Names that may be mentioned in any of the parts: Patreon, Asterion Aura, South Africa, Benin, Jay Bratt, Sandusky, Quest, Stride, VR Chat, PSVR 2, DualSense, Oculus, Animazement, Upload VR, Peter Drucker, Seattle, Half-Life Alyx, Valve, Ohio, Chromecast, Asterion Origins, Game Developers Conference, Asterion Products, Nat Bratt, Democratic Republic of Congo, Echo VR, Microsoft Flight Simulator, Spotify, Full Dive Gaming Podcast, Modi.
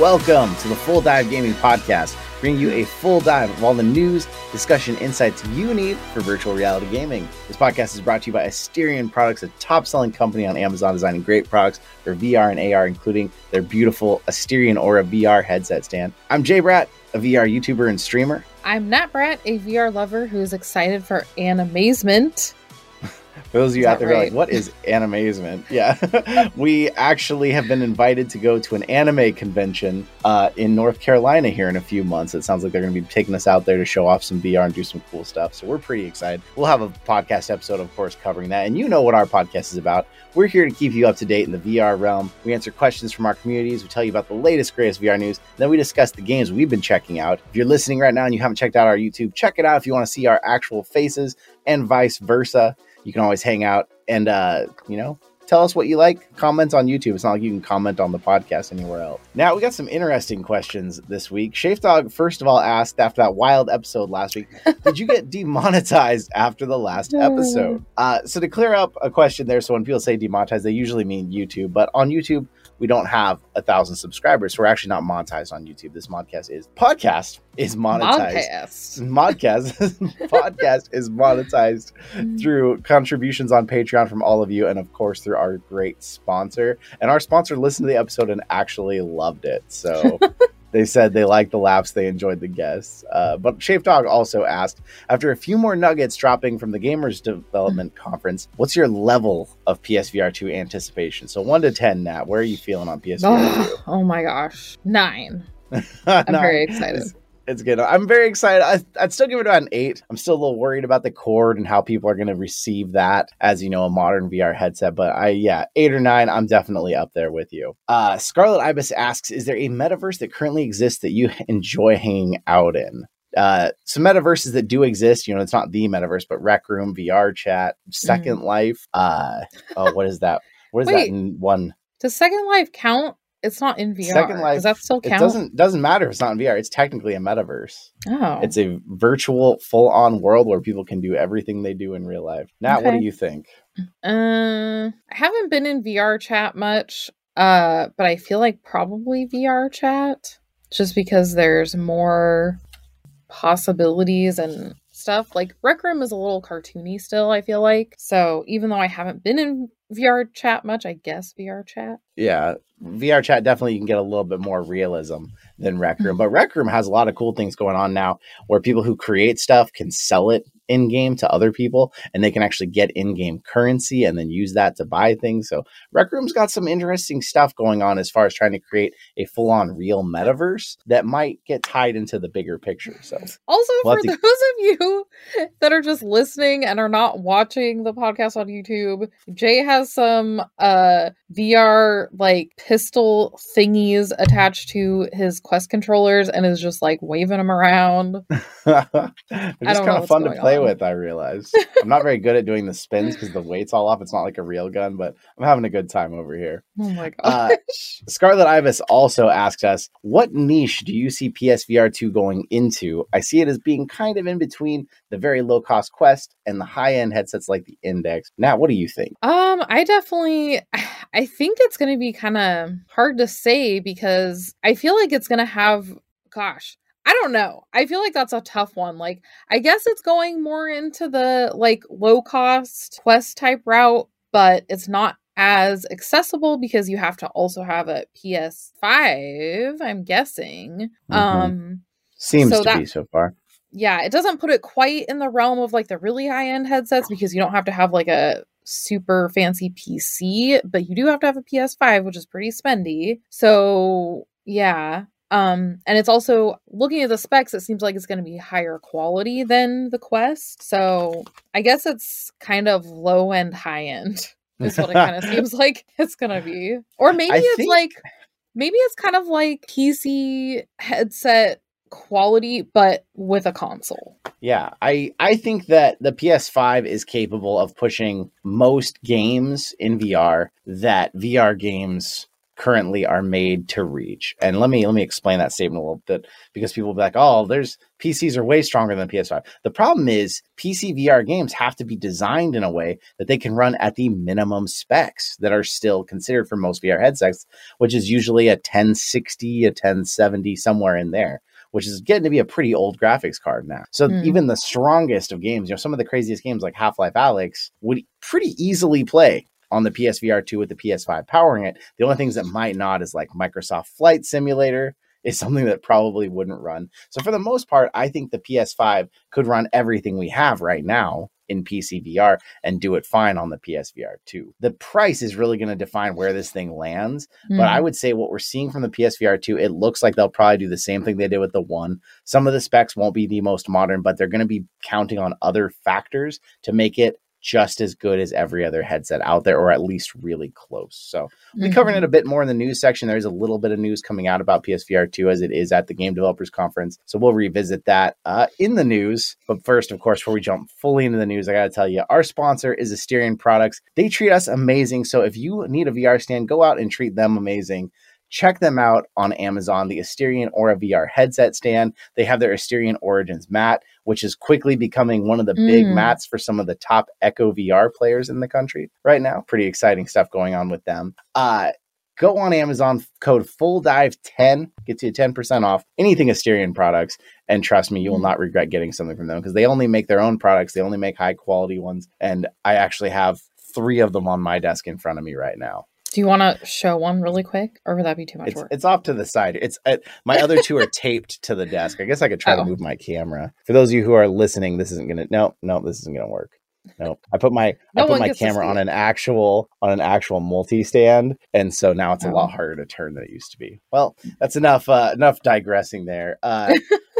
Welcome to the Full Dive Gaming Podcast, bringing you a full dive of all the news, discussion, insights you need for virtual reality gaming. This podcast is brought to you by Asterion Products, a top-selling company on Amazon designing great products for VR and AR, including their beautiful Asterion Aura VR headset stand. I'm Jay Bratt, a VR YouTuber and streamer. I'm Nat Bratt, a VR lover who is excited for Animazement. For those of you out there who are like, what is Animazement? Yeah, we actually have been invited to go to an anime convention in North Carolina here in a few months. It sounds like they're going to be taking us out there to show off some VR and do some cool stuff. So we're pretty excited. We'll have a podcast episode, of course, covering that. And you know what our podcast is about. We're here to keep you up to date in the VR realm. We answer questions from our communities. We tell you about the latest, greatest VR news. And then we discuss the games we've been checking out. If you're listening right now and you haven't checked out our YouTube, check it out if you want to see our actual faces and vice versa. You can always hang out and, tell us what you like. Comment on YouTube. It's not like you can comment on the podcast anywhere else. Now, we got some interesting questions this week. Shafedog, first of all, asked after that wild episode last week, did you get demonetized after the last episode? So to clear up a question there, so when people say demonetized, they usually mean YouTube. But on YouTube, we don't have 1,000 subscribers, so we're actually not monetized on YouTube. This podcast is monetized. Podcast is monetized through contributions on Patreon from all of you, and of course through our great sponsor. And our sponsor listened to the episode and actually loved it. So they said they liked the laughs, they enjoyed the guests. But Shafedog also asked, after a few more nuggets dropping from the Gamers Development Conference, what's your level of PSVR 2 anticipation? So 1 to 10, Nat, where are you feeling on PSVR 2? Oh my gosh, 9. I'm very excited. It's good. I'm very excited. I'd still give it about an 8. I'm still a little worried about the cord and how people are going to receive that as, a modern VR headset. But 8 or 9, I'm definitely up there with you. Scarlet Ibis asks, is there a metaverse that currently exists that you enjoy hanging out in? Some metaverses that do exist, it's not the metaverse, but Rec Room, VR Chat, Second Life. What is that? What is that in one? Does Second Life count? It's not in VR. Second Life, does that still count? It doesn't matter if it's not in VR. It's technically a metaverse. Oh. It's a virtual, full-on world where people can do everything they do in real life. Nat, What do you think? I haven't been in VR Chat much, but I feel like probably VR Chat, just because there's more possibilities and stuff. Like, Rec Room is a little cartoony still, I feel like. So even though I haven't been in VR Chat much, I guess VR Chat. Yeah, VR Chat, definitely you can get a little bit more realism than Rec Room. But Rec Room has a lot of cool things going on now where people who create stuff can sell it in-game to other people, and they can actually get in-game currency and then use that to buy things. So Rec Room's got some interesting stuff going on as far as trying to create a full-on real metaverse that might get tied into the bigger picture. So also those of you that are just listening and are not watching the podcast on YouTube, Jay has some VR like pistol thingies attached to his Quest controllers and is just like waving them around. It's kind of fun to play with, I realized. I'm not very good at doing the spins because the weight's all off. It's not like a real gun, but I'm having a good time over here. Oh my gosh. Scarlet Ibis also asked us, what niche do you see PSVR 2 going into? I see it as being kind of in between the very low-cost Quest and the high-end headsets like the Index. Nat, what do you think? I think it's going to be kind of hard to say because I feel like it's going to have, gosh, I don't know. I feel like that's a tough one. Like, I guess it's going more into the like low cost Quest type route, but it's not as accessible because you have to also have a PS5, I'm guessing. Mm-hmm. Seems to be so far. Yeah, it doesn't put it quite in the realm of like the really high end headsets because you don't have to have like a super fancy PC, but you do have to have a PS5, which is pretty spendy. So yeah. And it's also, looking at the specs, it seems like it's going to be higher quality than the Quest. So I guess it's kind of low end, high end is what it kind of seems like it's going to be. Or maybe it's kind of like PC headset quality, but with a console. Yeah, I think that the PS5 is capable of pushing most games in VR that VR games currently are made to reach. And let me explain that statement a little bit, because people will be like, oh, there's PCs are way stronger than PS5. The problem is PC VR games have to be designed in a way that they can run at the minimum specs that are still considered for most VR headsets, which is usually a 1060, a 1070, somewhere in there, which is getting to be a pretty old graphics card now. So even the strongest of games, you know, some of the craziest games like Half-Life Alyx would pretty easily play on the PSVR 2 with the PS5 powering it. The only things that might not is like Microsoft Flight Simulator is something that probably wouldn't run. So for the most part, I think the PS5 could run everything we have right now in PC VR and do it fine on the PSVR 2. The price is really going to define where this thing lands. But I would say what we're seeing from the PSVR 2, it looks like they'll probably do the same thing they did with the one. Some of the specs won't be the most modern, but they're going to be counting on other factors to make it just as good as every other headset out there, or at least really close. So we'll be covering it a bit more in the news section. There's a little bit of news coming out about PSVR 2 as it is at the Game Developers Conference. So we'll revisit that in the news. But first, of course, before we jump fully into the news, I got to tell you, our sponsor is Asterion Products. They treat us amazing. So if you need a VR stand, go out and treat them amazing. Check them out on Amazon, the Asterion Aura VR headset stand. They have their Asterion Origins mat, which is quickly becoming one of the big mats for some of the top Echo VR players in the country right now. Pretty exciting stuff going on with them. Go on Amazon, code FULLDIVE10, gets you 10% off anything Asterion Products. And trust me, you will not regret getting something from them, because they only make their own products. They only make high quality ones. And I actually have 3 of them on my desk in front of me right now. Do you want to show one really quick, or would that be too much work? It's off to the side. It's my other 2 are taped to the desk. I guess I could try to move my camera. For those of you who are listening, this isn't gonna. No, this isn't gonna work. No, I put my camera on an actual multi stand, and so now it's a lot harder to turn than it used to be. Well, that's enough digressing there.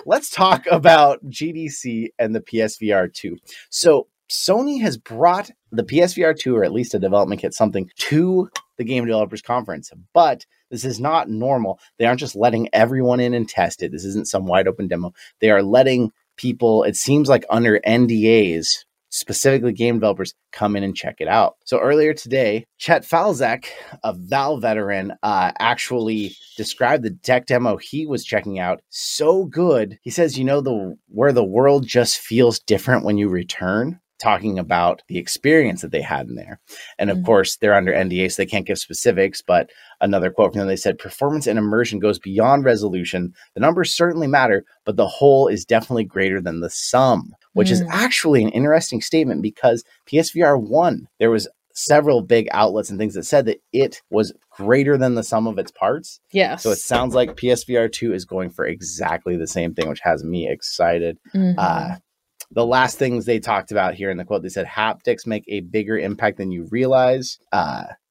Let's talk about GDC and the PSVR 2. So Sony has brought the PSVR 2, or at least a development kit, something to the Game Developers Conference, but this is not normal. They aren't just letting everyone in and test it. This isn't some wide open demo. They are letting people, it seems like under NDAs, specifically game developers, come in and check it out. So earlier today, Chet Faliszek, a Valve veteran, actually described the tech demo he was checking out. So good. He says, you know, where the world just feels different when you return. Talking about the experience that they had in there. And of course, they're under NDA, so they can't give specifics, but another quote from them, they said, performance and immersion goes beyond resolution. The numbers certainly matter, but the whole is definitely greater than the sum, which is actually an interesting statement, because PSVR 1, there was several big outlets and things that said that it was greater than the sum of its parts. Yes. So it sounds like PSVR 2 is going for exactly the same thing, which has me excited. The last things they talked about here in the quote, they said, haptics make a bigger impact than you realize.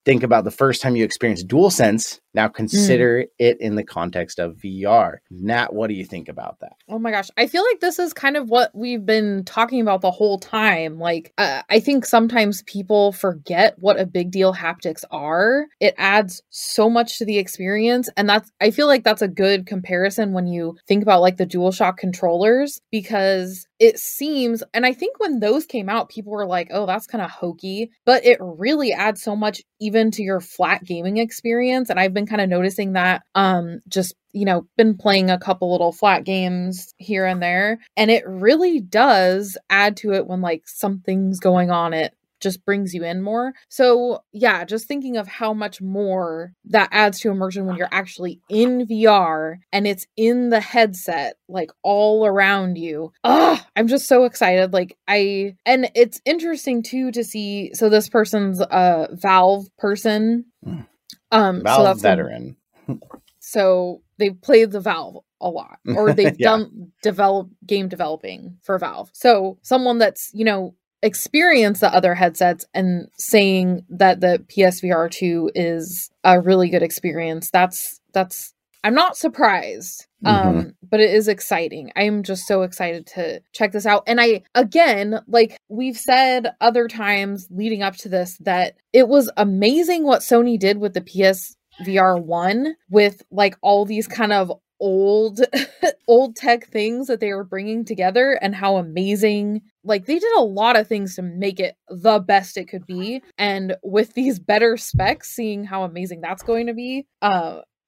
Think about the first time you experienced DualSense. Now consider it in the context of VR. Nat, what do you think about that? Oh my gosh. I feel like this is kind of what we've been talking about the whole time. Like, I think sometimes people forget what a big deal haptics are. It adds so much to the experience. And I feel like that's a good comparison when you think about like the DualShock controllers, because it seems, and I think when those came out, people were like, oh, that's kind of hokey, but it really adds so much even to your flat gaming experience. And I've been kind of noticing that, just, you know, been playing a couple little flat games here and there, and it really does add to it when like something's going on. It just brings you in more. So yeah, just thinking of how much more that adds to immersion when you're actually in VR and it's in the headset, like all around you. Oh, I'm just so excited. Like and it's interesting too to see. So this person's a Valve person, Valve so that's veteran. So they've played the Valve a lot, or they've done game developing for Valve. So someone that's, you know, experience the other headsets and saying that the PSVR 2 is a really good experience. That's I'm not surprised, but it is exciting. I'm just so excited to check this out. And like we've said other times leading up to this, that it was amazing what Sony did with the PSVR 1, with like all these kind of old tech things that they were bringing together and how amazing, like, they did a lot of things to make it the best it could be. And with these better specs, seeing how amazing that's going to be,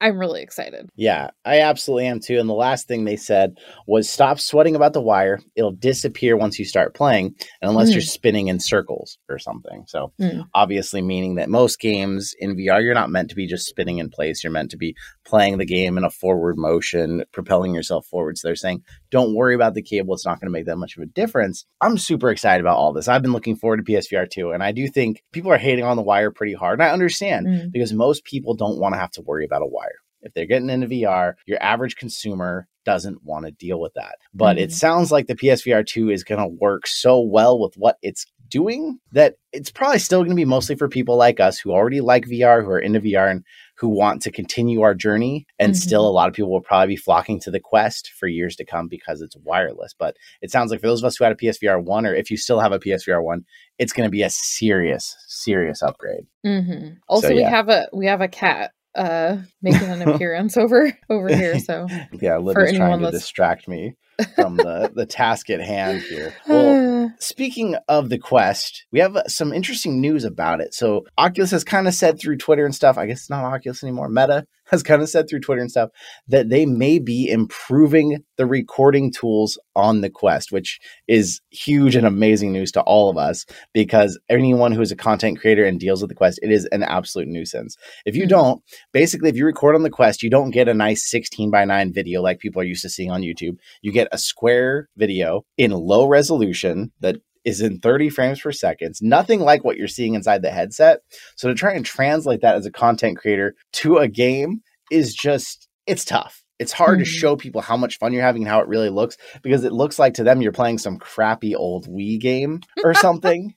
I'm really excited. Yeah, I absolutely am too. And the last thing they said was stop sweating about the wire. It'll disappear once you start playing, and unless you're spinning in circles or something. So obviously meaning that most games in VR, you're not meant to be just spinning in place. You're meant to be playing the game in a forward motion, propelling yourself forward. So they're saying, don't worry about the cable. It's not going to make that much of a difference. I'm super excited about all this. I've been looking forward to PSVR 2. And I do think people are hating on the wire pretty hard. And I understand because most people don't want to have to worry about a wire. If they're getting into VR, your average consumer doesn't want to deal with that. But it sounds like the PSVR 2 is going to work so well with what it's doing that it's probably still going to be mostly for people like us who already like VR, who are into VR, and who want to continue our journey. And still a lot of people will probably be flocking to the Quest for years to come because it's wireless. But it sounds like for those of us who had a PSVR 1, or if you still have a PSVR 1, it's going to be a serious, serious upgrade. Also, so, yeah. we have a cat making an appearance over here, so yeah, Liv is trying to distract me from the task at hand here. Well, speaking of the Quest, we have some interesting news about it. So Oculus has kind of said through Twitter and stuff, I guess it's not Oculus anymore, Meta has kind of said through Twitter and stuff that they may be improving the recording tools on the Quest, which is huge and amazing news to all of us, because anyone who is a content creator and deals with the Quest, it is an absolute nuisance. If you don't, basically, if you record on the Quest, you don't get a nice 16:9 video like people are used to seeing on YouTube. You get a square video in low resolution that is in 30 frames per second. Nothing like what you're seeing inside the headset. So to try and translate that as a content creator to a game is just, it's tough. It's hard to show people how much fun you're having and how it really looks, because it looks like to them you're playing some crappy old Wii game or something.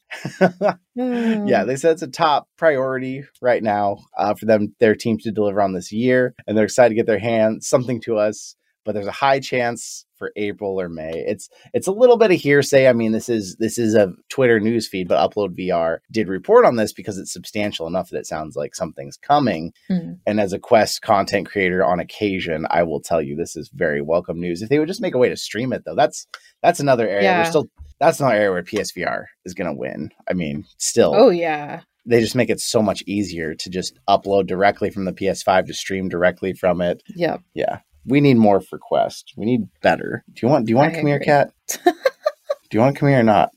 Yeah, they said it's a top priority right now for them, their team to deliver on this year. And they're excited to get their hands, something to us. But there's a high chance for April or May. It's a little bit of hearsay. I mean, this is a Twitter news feed, but Upload VR did report on this because it's substantial enough that it sounds like something's coming. And as a Quest content creator on occasion, I will tell you this is very welcome news. If they would just make a way to stream it, though, that's another area. Yeah. That's another area where PSVR is going to win. I mean, still. Oh, yeah. They just make it so much easier to just upload directly from the PS5, to stream directly from it. Yep. Yeah. We need more for Quest. We need better. Do you want to come here, Kat? Do you want to come here or not?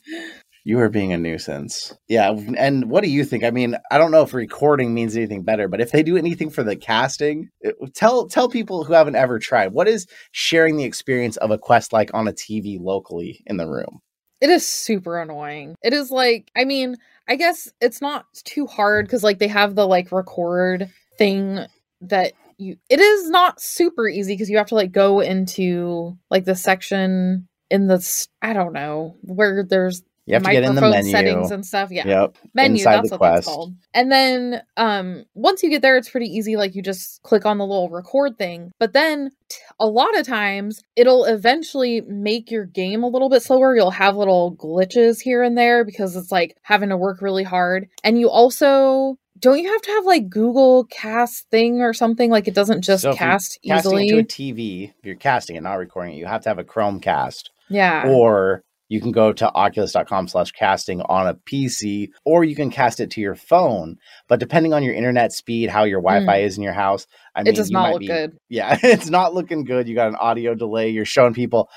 You are being a nuisance. Yeah. And what do you think? I mean, I don't know if recording means anything better, but if they do anything for the casting, tell people who haven't ever tried, what is sharing the experience of a Quest like on a TV locally in the room? It is super annoying. It is like, I mean, I guess it's not too hard because like they have the like record thing that it is not super easy because you have to like go into like the section in the, I don't know, where there's you have to get in the menu settings and stuff. Yeah. Yep. Menu. Inside that's what Quest. That's called. And then once you get there, it's pretty easy. Like you just click on the little record thing, but then a lot of times it'll eventually make your game a little bit slower. You'll have little glitches here and there because it's like having to work really hard. And you also, don't you have to have like Google Cast thing or something? Like it doesn't just cast easily. If you're casting to a TV, if you're casting and not recording it, you have to have a Chromecast. Yeah. Or you can go to oculus.com/casting on a PC, or you can cast it to your phone. But depending on your internet speed, how your Wi-Fi is in your house, I mean, it does not look good. Yeah, it's not looking good. You got an audio delay. You're showing people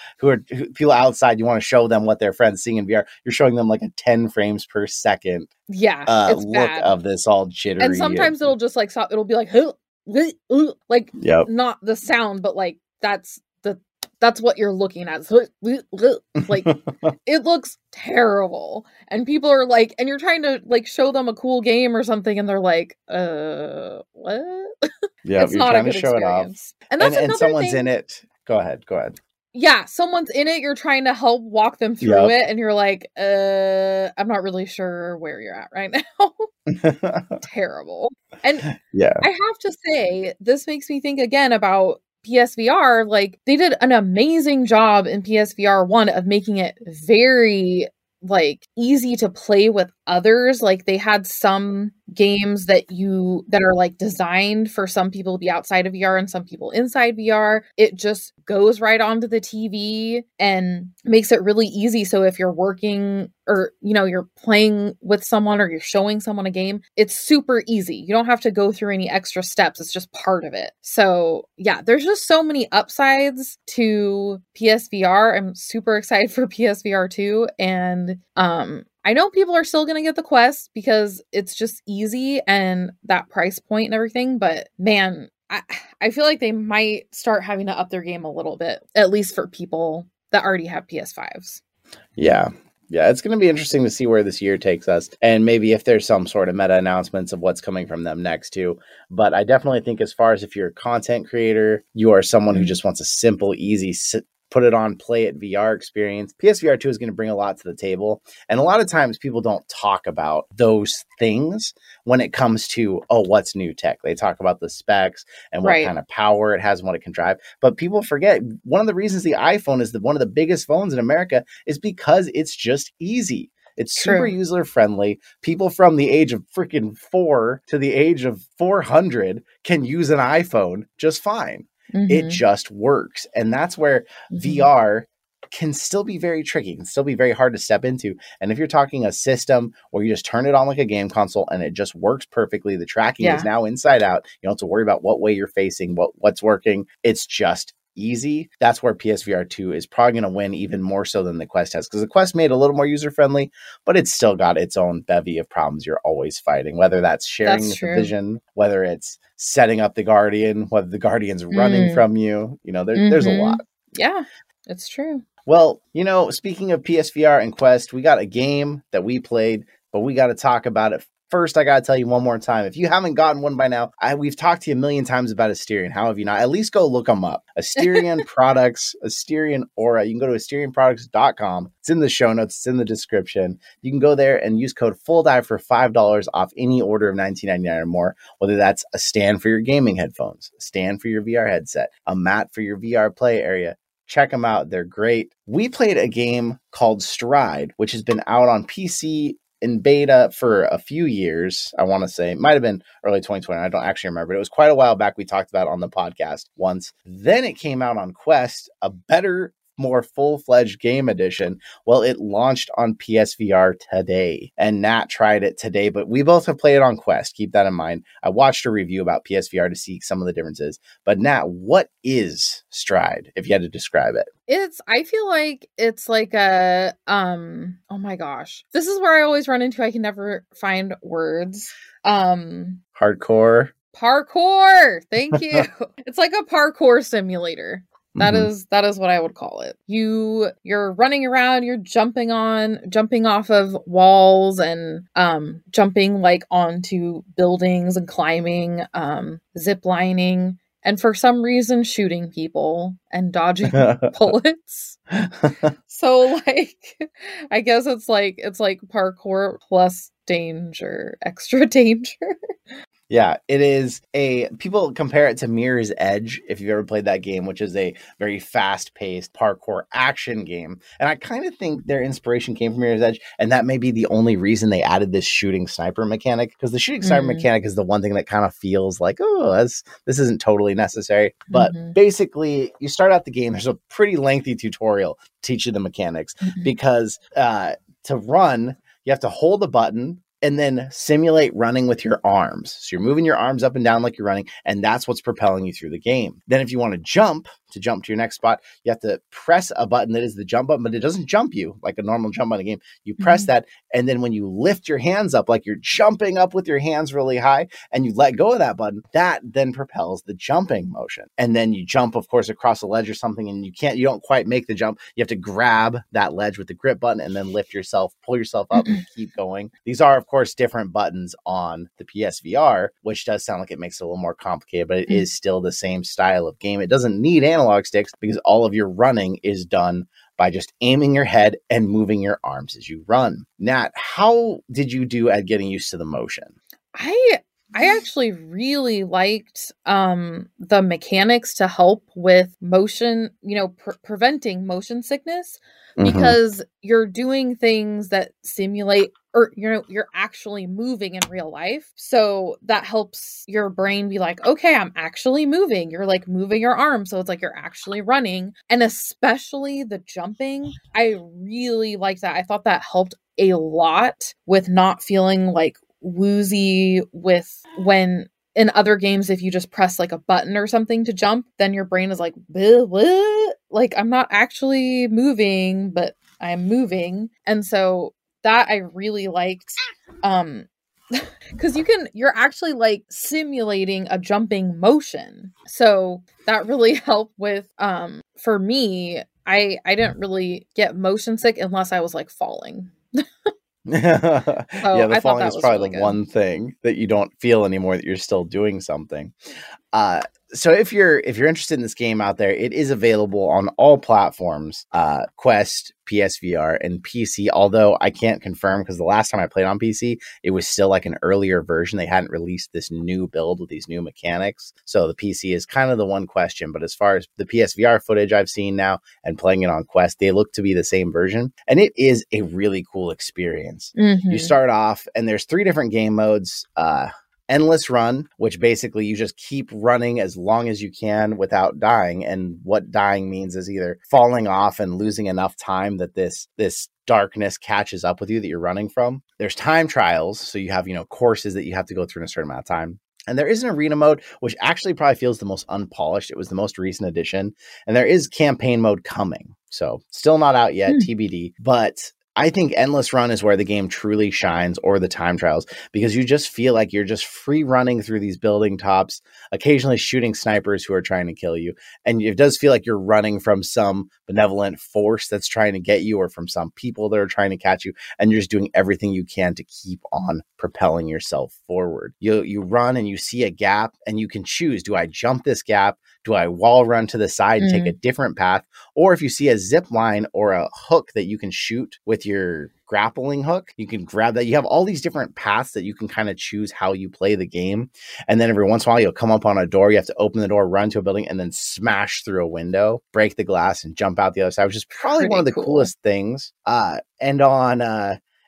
people outside. You want to show them what their friends seeing in VR. You're showing them like a 10 frames per second. Yeah, it's look bad. Of this all jittery. And sometimes it'll just like stop. It'll be like, like not the sound, but like that's what you're looking at. So, like, it looks terrible. And people are like, and you're trying to like show them a cool game or something, and they're like, what? Yeah, it's not a good experience. And that's another thing. And someone's in it. Go ahead. Yeah, someone's in it. You're trying to help walk them through it, and you're like, I'm not really sure where you're at right now. Terrible. And yeah, I have to say, this makes me think again about PSVR. Like they did an amazing job in PSVR 1 of making it very like easy to play with others. Like they had some games that are like designed for some people to be outside of VR and some people inside VR. It just goes right onto the TV and makes it really easy. So if you're working or, you know, you're playing with someone or you're showing someone a game, it's super easy. You don't have to go through any extra steps. It's just part of it. So yeah, there's just so many upsides to PSVR. I'm super excited for PSVR 2. And I know people are still going to get the Quest because it's just easy and that price point and everything, but man, I feel like they might start having to up their game a little bit, at least for people that already have PS5s. Yeah. Yeah, it's going to be interesting to see where this year takes us and maybe if there's some sort of meta announcements of what's coming from them next too. But I definitely think as far as if you're a content creator, you are someone who just wants a simple, easy, put it on, play it VR experience. PSVR 2 is going to bring a lot to the table. And a lot of times people don't talk about those things when it comes to, oh, what's new tech? They talk about the specs and what kind of power it has and what it can drive. But people forget one of the reasons the iPhone is one of the biggest phones in America is because it's just easy. It's super user friendly. People from the age of freaking 4 to the age of 400 can use an iPhone just fine. Mm-hmm. It just works. And that's where VR can still be very tricky, can still be very hard to step into. And if you're talking a system where you just turn it on like a game console and it just works perfectly, the tracking is now inside out. You don't have to worry about what way you're facing, what's working. It's just easy. That's where PSVR 2 is probably going to win even more so than the Quest has, because the Quest made a little more user-friendly, but it's still got its own bevy of problems you're always fighting, whether that's sharing the vision, whether it's setting up the Guardian, whether the Guardian's running from you, there's a lot. Yeah, it's true. Well, speaking of PSVR and Quest, we got a game that we played, but we got to talk about it. First, I got to tell you one more time, if you haven't gotten one by now, we've talked to you a million times about Asterion. How have you not? At least go look them up. Asterion Products, Asterion Aura. You can go to AsterionProducts.com. It's in the show notes. It's in the description. You can go there and use code FULLDIVE for $5 off any order of $19.99 or more, whether that's a stand for your gaming headphones, a stand for your VR headset, a mat for your VR play area. Check them out. They're great. We played a game called Stride, which has been out on PC in beta for a few years. I want to say it might have been early 2020. I don't actually remember, but it was quite a while back. We talked about it on the podcast once. Then it came out on Quest, a better, more full-fledged game edition. Well, it launched on PSVR today, and Nat tried it today, but we both have played it on Quest. Keep that in mind. I watched a review about PSVR to see some of the differences, but Nat, what is Stride if you had to describe it? I feel like it's like a, oh my gosh, this is where I always run into, I can never find words. Parkour. Thank you. It's like a parkour simulator. That is what I would call it. You're running around, you're jumping off of walls and, jumping like onto buildings and climbing, zip lining, and for some reason shooting people and dodging bullets. So like, I guess it's like parkour plus danger, extra danger. Yeah, it is people compare it to Mirror's Edge, if you've ever played that game, which is a very fast-paced parkour action game. And I kind of think their inspiration came from Mirror's Edge, and that may be the only reason they added this shooting sniper mechanic, because the shooting sniper mechanic is the one thing that kind of feels like, oh, this isn't totally necessary. But basically, you start out the game, there's a pretty lengthy tutorial to teach you the mechanics, because to run, you have to hold the button, and then simulate running with your arms. So you're moving your arms up and down like you're running, and that's what's propelling you through the game. Then if you want to jump to your next spot, you have to press a button that is the jump button, but it doesn't jump you like a normal jump on a game. You press that, and then when you lift your hands up, like you're jumping up with your hands really high, and you let go of that button, that then propels the jumping motion. And then you jump, of course, across a ledge or something, and you don't quite make the jump. You have to grab that ledge with the grip button and then lift yourself, pull yourself up, and keep going. These are, of course, different buttons on the PSVR, which does sound like it makes it a little more complicated, but it is still the same style of game. It doesn't need analog sticks because all of your running is done by just aiming your head and moving your arms as you run. Nat, how did you do at getting used to the motion? I actually really liked the mechanics to help with motion, preventing motion sickness, because you're doing things that simulate or, you know, you're actually moving in real life. So that helps your brain be like, okay, I'm actually moving. You're like moving your arm. So it's like, you're actually running. And especially the jumping. I really like that. I thought that helped a lot with not feeling like woozy with when in other games, if you just press like a button or something to jump, then your brain is like, what? Like, I'm not actually moving, but I'm moving. And so that I really liked, because you're actually like simulating a jumping motion. So that really helped with, for me, I didn't really get motion sick unless I was like falling. Yeah, the falling is probably the one thing that you don't feel anymore, that you're still doing something. So if you're interested in this game out there, it is available on all platforms, Quest, PSVR, and PC, although I can't confirm because the last time I played on PC, it was still like an earlier version. They hadn't released this new build with these new mechanics. So the PC is kind of the one question, but as far as the PSVR footage I've seen now and playing it on Quest, they look to be the same version. And it is a really cool experience. Mm-hmm. You start off and there's 3 different game modes, Endless Run, which basically you just keep running as long as you can without dying. And what dying means is either falling off and losing enough time that this darkness catches up with you that you're running from. There's time trials. So you have, courses that you have to go through in a certain amount of time. And there is an arena mode, which actually probably feels the most unpolished. It was the most recent addition. And there is campaign mode coming. So still not out yet, TBD. But I think Endless Run is where the game truly shines, or the time trials, because you just feel like you're just free running through these building tops, occasionally shooting snipers who are trying to kill you. And it does feel like you're running from some benevolent force that's trying to get you, or from some people that are trying to catch you. And you're just doing everything you can to keep on propelling yourself forward. You run and you see a gap and you can choose, do I jump this gap? Do I wall run to the side, take a different path? Or if you see a zip line or a hook that you can shoot with your grappling hook, you can grab that. You have all these different paths that you can kind of choose how you play the game. And then every once in a while, you'll come up on a door. You have to open the door, run to a building, and then smash through a window, break the glass, and jump out the other side, which is probably one of the coolest things.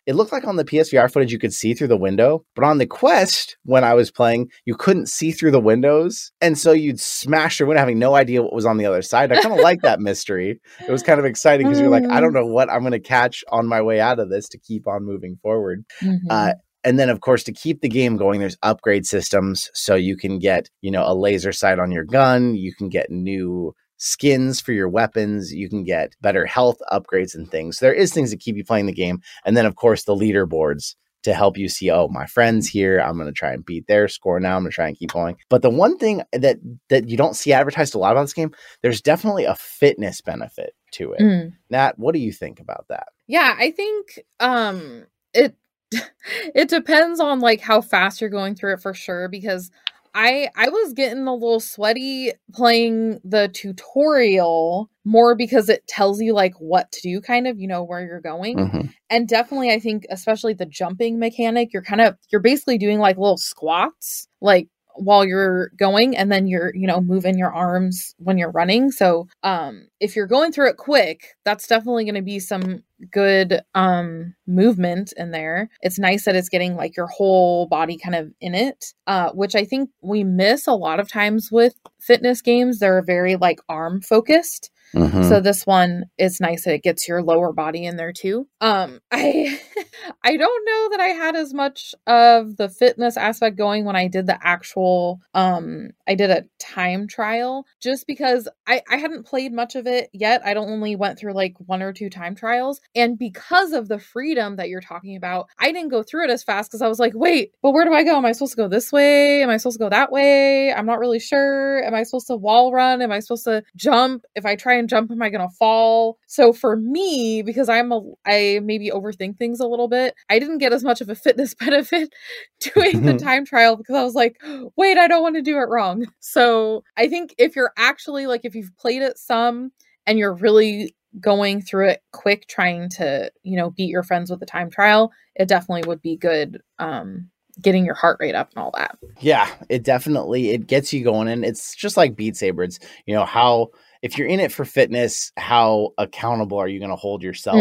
It looked like on the PSVR footage, you could see through the window, but on the Quest, when I was playing, you couldn't see through the windows. And so you'd smash your window having no idea what was on the other side. I kind of like that mystery. It was kind of exciting because you're like, I don't know what I'm going to catch on my way out of this to keep on moving forward. Mm-hmm. And then, of course, to keep the game going, there's upgrade systems. So you can get, a laser sight on your gun. You can get new skins for your weapons, you can get better health upgrades and things. There is things that keep you playing the game. And then, of course, the leaderboards to help you see, oh, my friend's here. I'm going to try and beat their score now. I'm going to try and keep going. But the one thing that you don't see advertised a lot about this game, there's definitely a fitness benefit to it. Nat, what do you think about that? Yeah, I think it depends on like how fast you're going through it for sure, because I was getting a little sweaty playing the tutorial, more because it tells you like what to do, kind of, where you're going. Mm-hmm. And definitely, I think, especially the jumping mechanic, you're basically doing like little squats, like while you're going, and then you're, moving your arms when you're running. So if you're going through it quick, that's definitely going to be some good movement in there. It's nice that it's getting like your whole body kind of in it, which I think we miss a lot of times with fitness games. They're very like arm focused. Mm-hmm. So this one is nice that it gets your lower body in there too. I don't know that I had as much of the fitness aspect going when I did the actual, I did a time trial, just because I hadn't played much of it yet. I only went through like 1 or 2 time trials. And because of the freedom that you're talking about, I didn't go through it as fast because I was like, wait, but where do I go? Am I supposed to go this way? Am I supposed to go that way? I'm not really sure. Am I supposed to wall run? Am I supposed to jump? If I try and jump, am I going to fall? So for me, because I maybe overthink things a little bit, I didn't get as much of a fitness benefit doing the time trial because I was like, wait, I don't want to do it wrong. So I think if you're actually like, if you've played it some and you're really going through it quick, trying to, beat your friends with the time trial, it definitely would be good. Getting your heart rate up and all that. Yeah, it definitely, it gets you going. And it's just like Beat Saber. It's, how if you're in it for fitness, how accountable are you going to hold yourself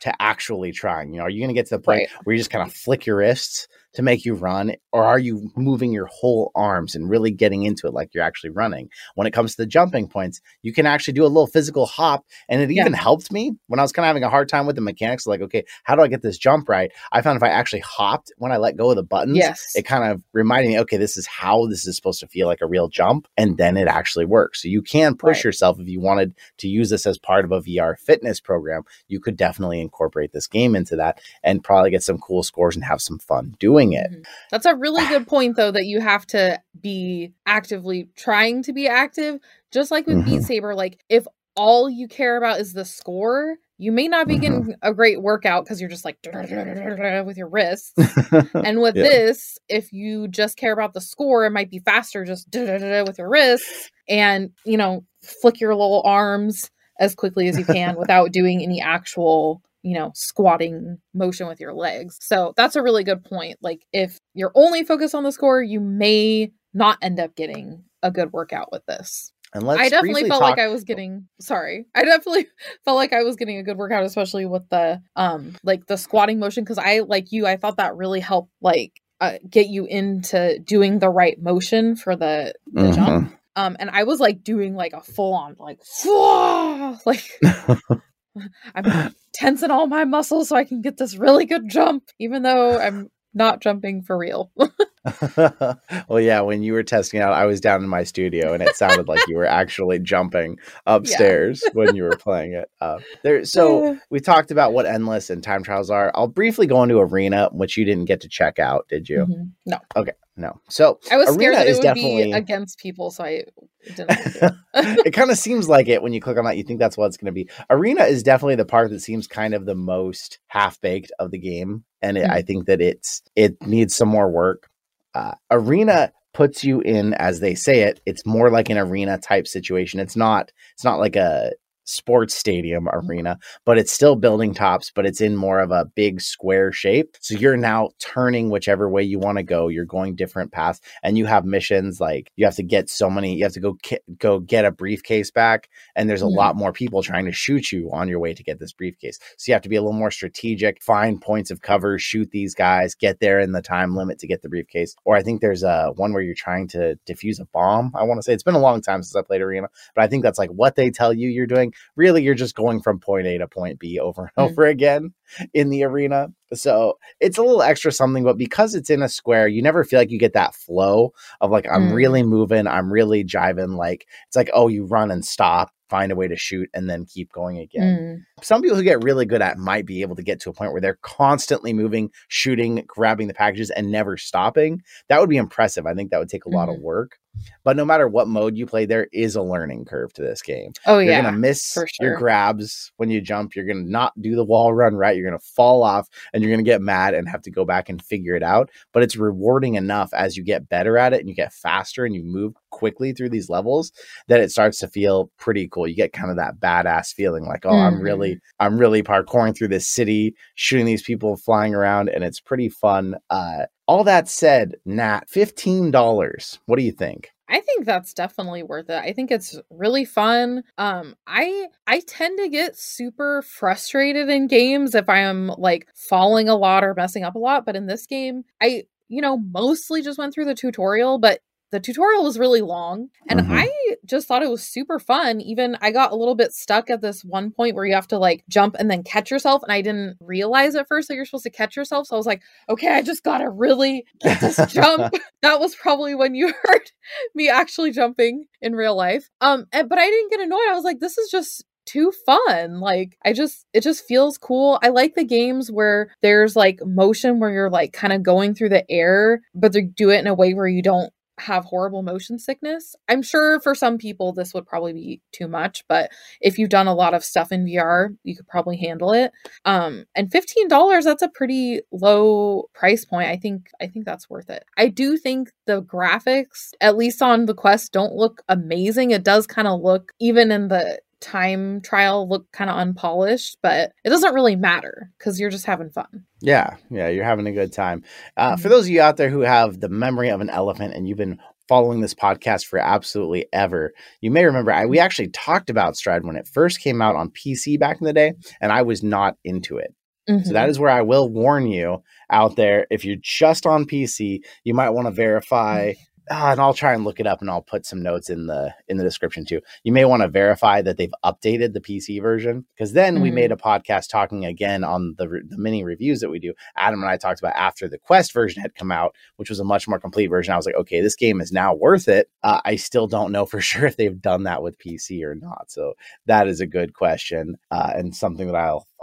to actually trying? You know, are you going to get to the point where you just kind of flick your wrists to make you run, or are you moving your whole arms and really getting into it like you're actually running? When it comes to the jumping points, you can actually do a little physical hop, and it even helped me when I was kind of having a hard time with the mechanics. Like, okay, how do I get this jump right? I found if I actually hopped when I let go of the buttons, it kind of reminded me, okay, this is how this is supposed to feel like a real jump, and then it actually works. So you can push yourself. If you wanted to use this as part of a VR fitness program, you could definitely incorporate this game into that and probably get some cool scores and have some fun doing it. That's a really good point, though, that you have to be actively trying to be active. Just like with Beat Saber, like if all you care about is the score, you may not be getting a great workout because you're just like with your wrists. And with this, if you just care about the score, it might be faster just with your wrists and, you know, flick your little arms as quickly as you can without doing any actual, you know, squatting motion with your legs. So that's a really good point. Like if you're only focused on the score, you may not end up getting a good workout with this. And I definitely felt like I was getting, I definitely felt like I was getting a good workout, especially with the, like the squatting motion. Cause I, like you, I thought that really helped like get you into doing the right motion for the jump. And I was like doing like a full on like I'm tensing all my muscles so I can get this really good jump, even though I'm not jumping for real. Well, yeah, when you were testing out, I was down in my studio and it sounded like you were actually jumping upstairs when you were playing it. So we talked about what endless and time trials are. I'll briefly go into Arena, which you didn't get to check out, did you? No. Okay. No. So I was scared that it would be against people, so I didn't want to do it. It kind of seems like it when you click on that. You think that's what it's going to be. Arena is definitely the part that seems kind of the most half-baked of the game, and it, I think that it needs some more work. Arena puts you in, as they say it, it's more like an arena type situation. It's not like a sports stadium arena, but it's still building tops, but it's in more of a big square shape. So you're now turning whichever way you want to go. You're going different paths, and you have missions like you have to get so many, you have to go get a briefcase back, and there's a lot more people trying to shoot you on your way to get this briefcase. So you have to be a little more strategic, find points of cover, shoot these guys, get there in the time limit to get the briefcase. Or I think there's one where you're trying to defuse a bomb. I want to say it's been a long time since I played Arena, but I think that's like what they tell you you're doing. Really, you're just going from point A to point B over and over again in the arena. So it's a little extra something, but because it's in a square, you never feel like you get that flow of like, I'm really moving, I'm really jiving. Like, it's like, oh, you run and stop, find a way to shoot, and then keep going again. Some people who get really good at it might be able to get to a point where they're constantly moving, shooting, grabbing the packages, and never stopping. That would be impressive. I think that would take a lot of work. But no matter what mode you play, there is a learning curve to this game. Oh, you're going to miss your grabs when you jump. You're going to not do the wall run right. You're going to fall off, and you're going to get mad and have to go back and figure it out. But it's rewarding enough as you get better at it and you get faster and you move quickly through these levels that it starts to feel pretty cool. You get kind of that badass feeling like, oh, I'm really parkouring through this city, shooting these people, flying around, and it's pretty fun. All that said, Nat, $15. What do you think? I think that's definitely worth it. I think it's really fun. I tend to get super frustrated in games if I'm like falling a lot or messing up a lot. But in this game, I, you know, mostly just went through the tutorial, but the tutorial was really long, and I just thought it was super fun. Even I got a little bit stuck at this one point where you have to like jump and then catch yourself. And I didn't realize at first that you're supposed to catch yourself. So I was like, okay, I just got to really get this jump. That was probably when you heard me actually jumping in real life. But I didn't get annoyed. I was like, this is just too fun. Like it just feels cool. I like the games where there's like motion where you're like kind of going through the air, but they do it in a way where you don't have horrible motion sickness. I'm sure for some people this would probably be too much, but if you've done a lot of stuff in VR, you could probably handle it. And $15, that's a pretty low price point. I think that's worth it. I do think the graphics, at least on the Quest, don't look amazing. It does kind of look, even in the time trial, look kind of unpolished, but it doesn't really matter because you're just having fun. Yeah, you're having a good time. For those of you out there who have the memory of an elephant and you've been following this podcast for absolutely ever, you may remember we actually talked about Stride when it first came out on PC back in the day, and I was not into it. Mm-hmm. So that is where I will warn you out there, if you're just on PC, you might want to verify, and I'll try and look it up and I'll put some notes in the description too. You may want to verify that they've updated the PC version, because then we made a podcast talking again on the mini reviews that we do. Adam and I talked about after the Quest version had come out, which was a much more complete version. I was like, okay, this game is now worth it. I still don't know for sure if they've done that with PC or not. So that is a good question and something that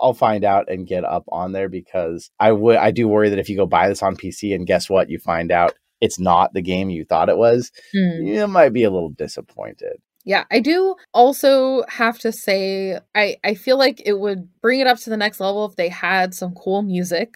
I'll find out and get up on there, because I do worry that if you go buy this on PC and guess what, you find out it's not the game you thought it was, you might be a little disappointed. Yeah, I do also have to say, I feel like it would bring it up to the next level if they had some cool music,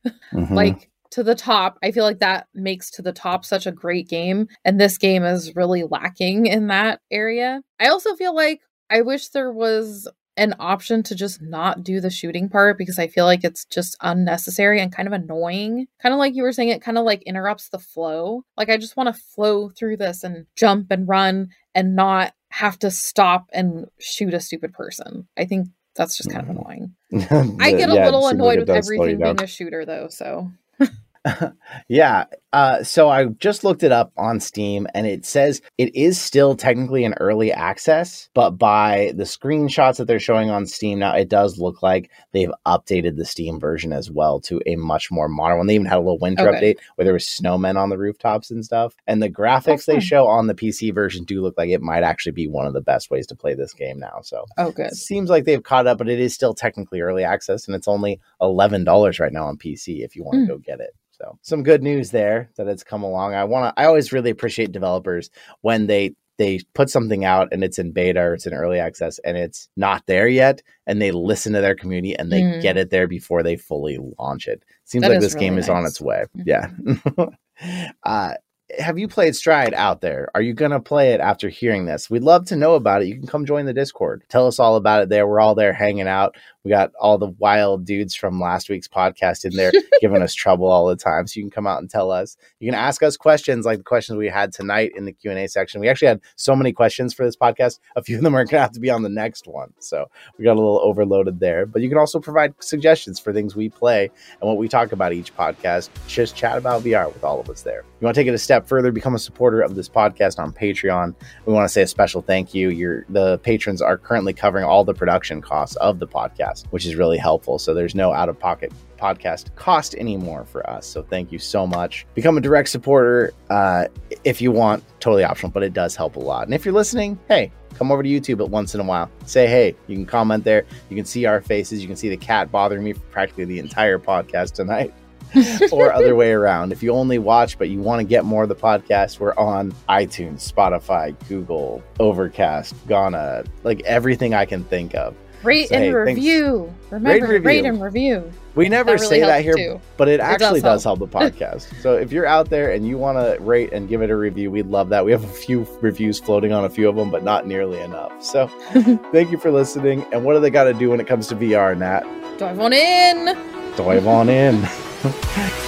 like To the Top. I feel like that makes To the Top such a great game, and this game is really lacking in that area. I also feel like I wish there was an option to just not do the shooting part, because I feel like it's just unnecessary and kind of annoying. Kind of like you were saying, it kind of like interrupts the flow. Like, I just want to flow through this and jump and run and not have to stop and shoot a stupid person. I think that's just kind of annoying. I get a little annoyed with everything being a shooter though, so... Yeah. So I just looked it up on Steam, and it says it is still technically an early access, but by the screenshots that they're showing on Steam now, it does look like they've updated the Steam version as well to a much more modern one. They even had a little winter update where there was snowmen on the rooftops and stuff. And the graphics they show on the PC version do look like it might actually be one of the best ways to play this game now. So it seems like they've caught up, but it is still technically early access, and it's only $11 right now on PC if you want to go get it. So some good news there that it's come along. I always really appreciate developers when they put something out and it's in beta or it's in early access and it's not there yet, and they listen to their community and they get it there before they fully launch it. Seems like this game is on its way. Yeah. Have you played Stride out there? Are you going to play it after hearing this? We'd love to know about it. You can come join the Discord. Tell us all about it there. We're all there hanging out. We got all the wild dudes from last week's podcast in there giving us trouble all the time. So you can come out and tell us. You can ask us questions like the questions we had tonight in the Q&A section. We actually had so many questions for this podcast. A few of them are going to have to be on the next one. So we got a little overloaded there. But you can also provide suggestions for things we play and what we talk about each podcast. Just chat about VR with all of us there. You want to take it a step further, become a supporter of this podcast on Patreon. We want to say a special thank you. The patrons are currently covering all the production costs of the podcast, which is really helpful. So there's no out-of-pocket podcast cost anymore for us. So thank you so much. Become a direct supporter if you want. Totally optional, but it does help a lot. And if you're listening, hey, come over to YouTube at once in a while. Say hey. You can comment there. You can see our faces. You can see the cat bothering me for practically the entire podcast tonight. Or other way around. If you only watch but you want to get more of the podcast, we're on iTunes, Spotify, Google, Overcast, Ghana, like everything I can think of. Rate and review. Remember, rate and review. We never say that here, but it actually does help the podcast. So if you're out there and you want to rate and give it a review, we'd love that. We have a few reviews floating on a few of them, but not nearly enough. So thank you for listening. And what do they got to do when it comes to VR, Nat? Dive on in.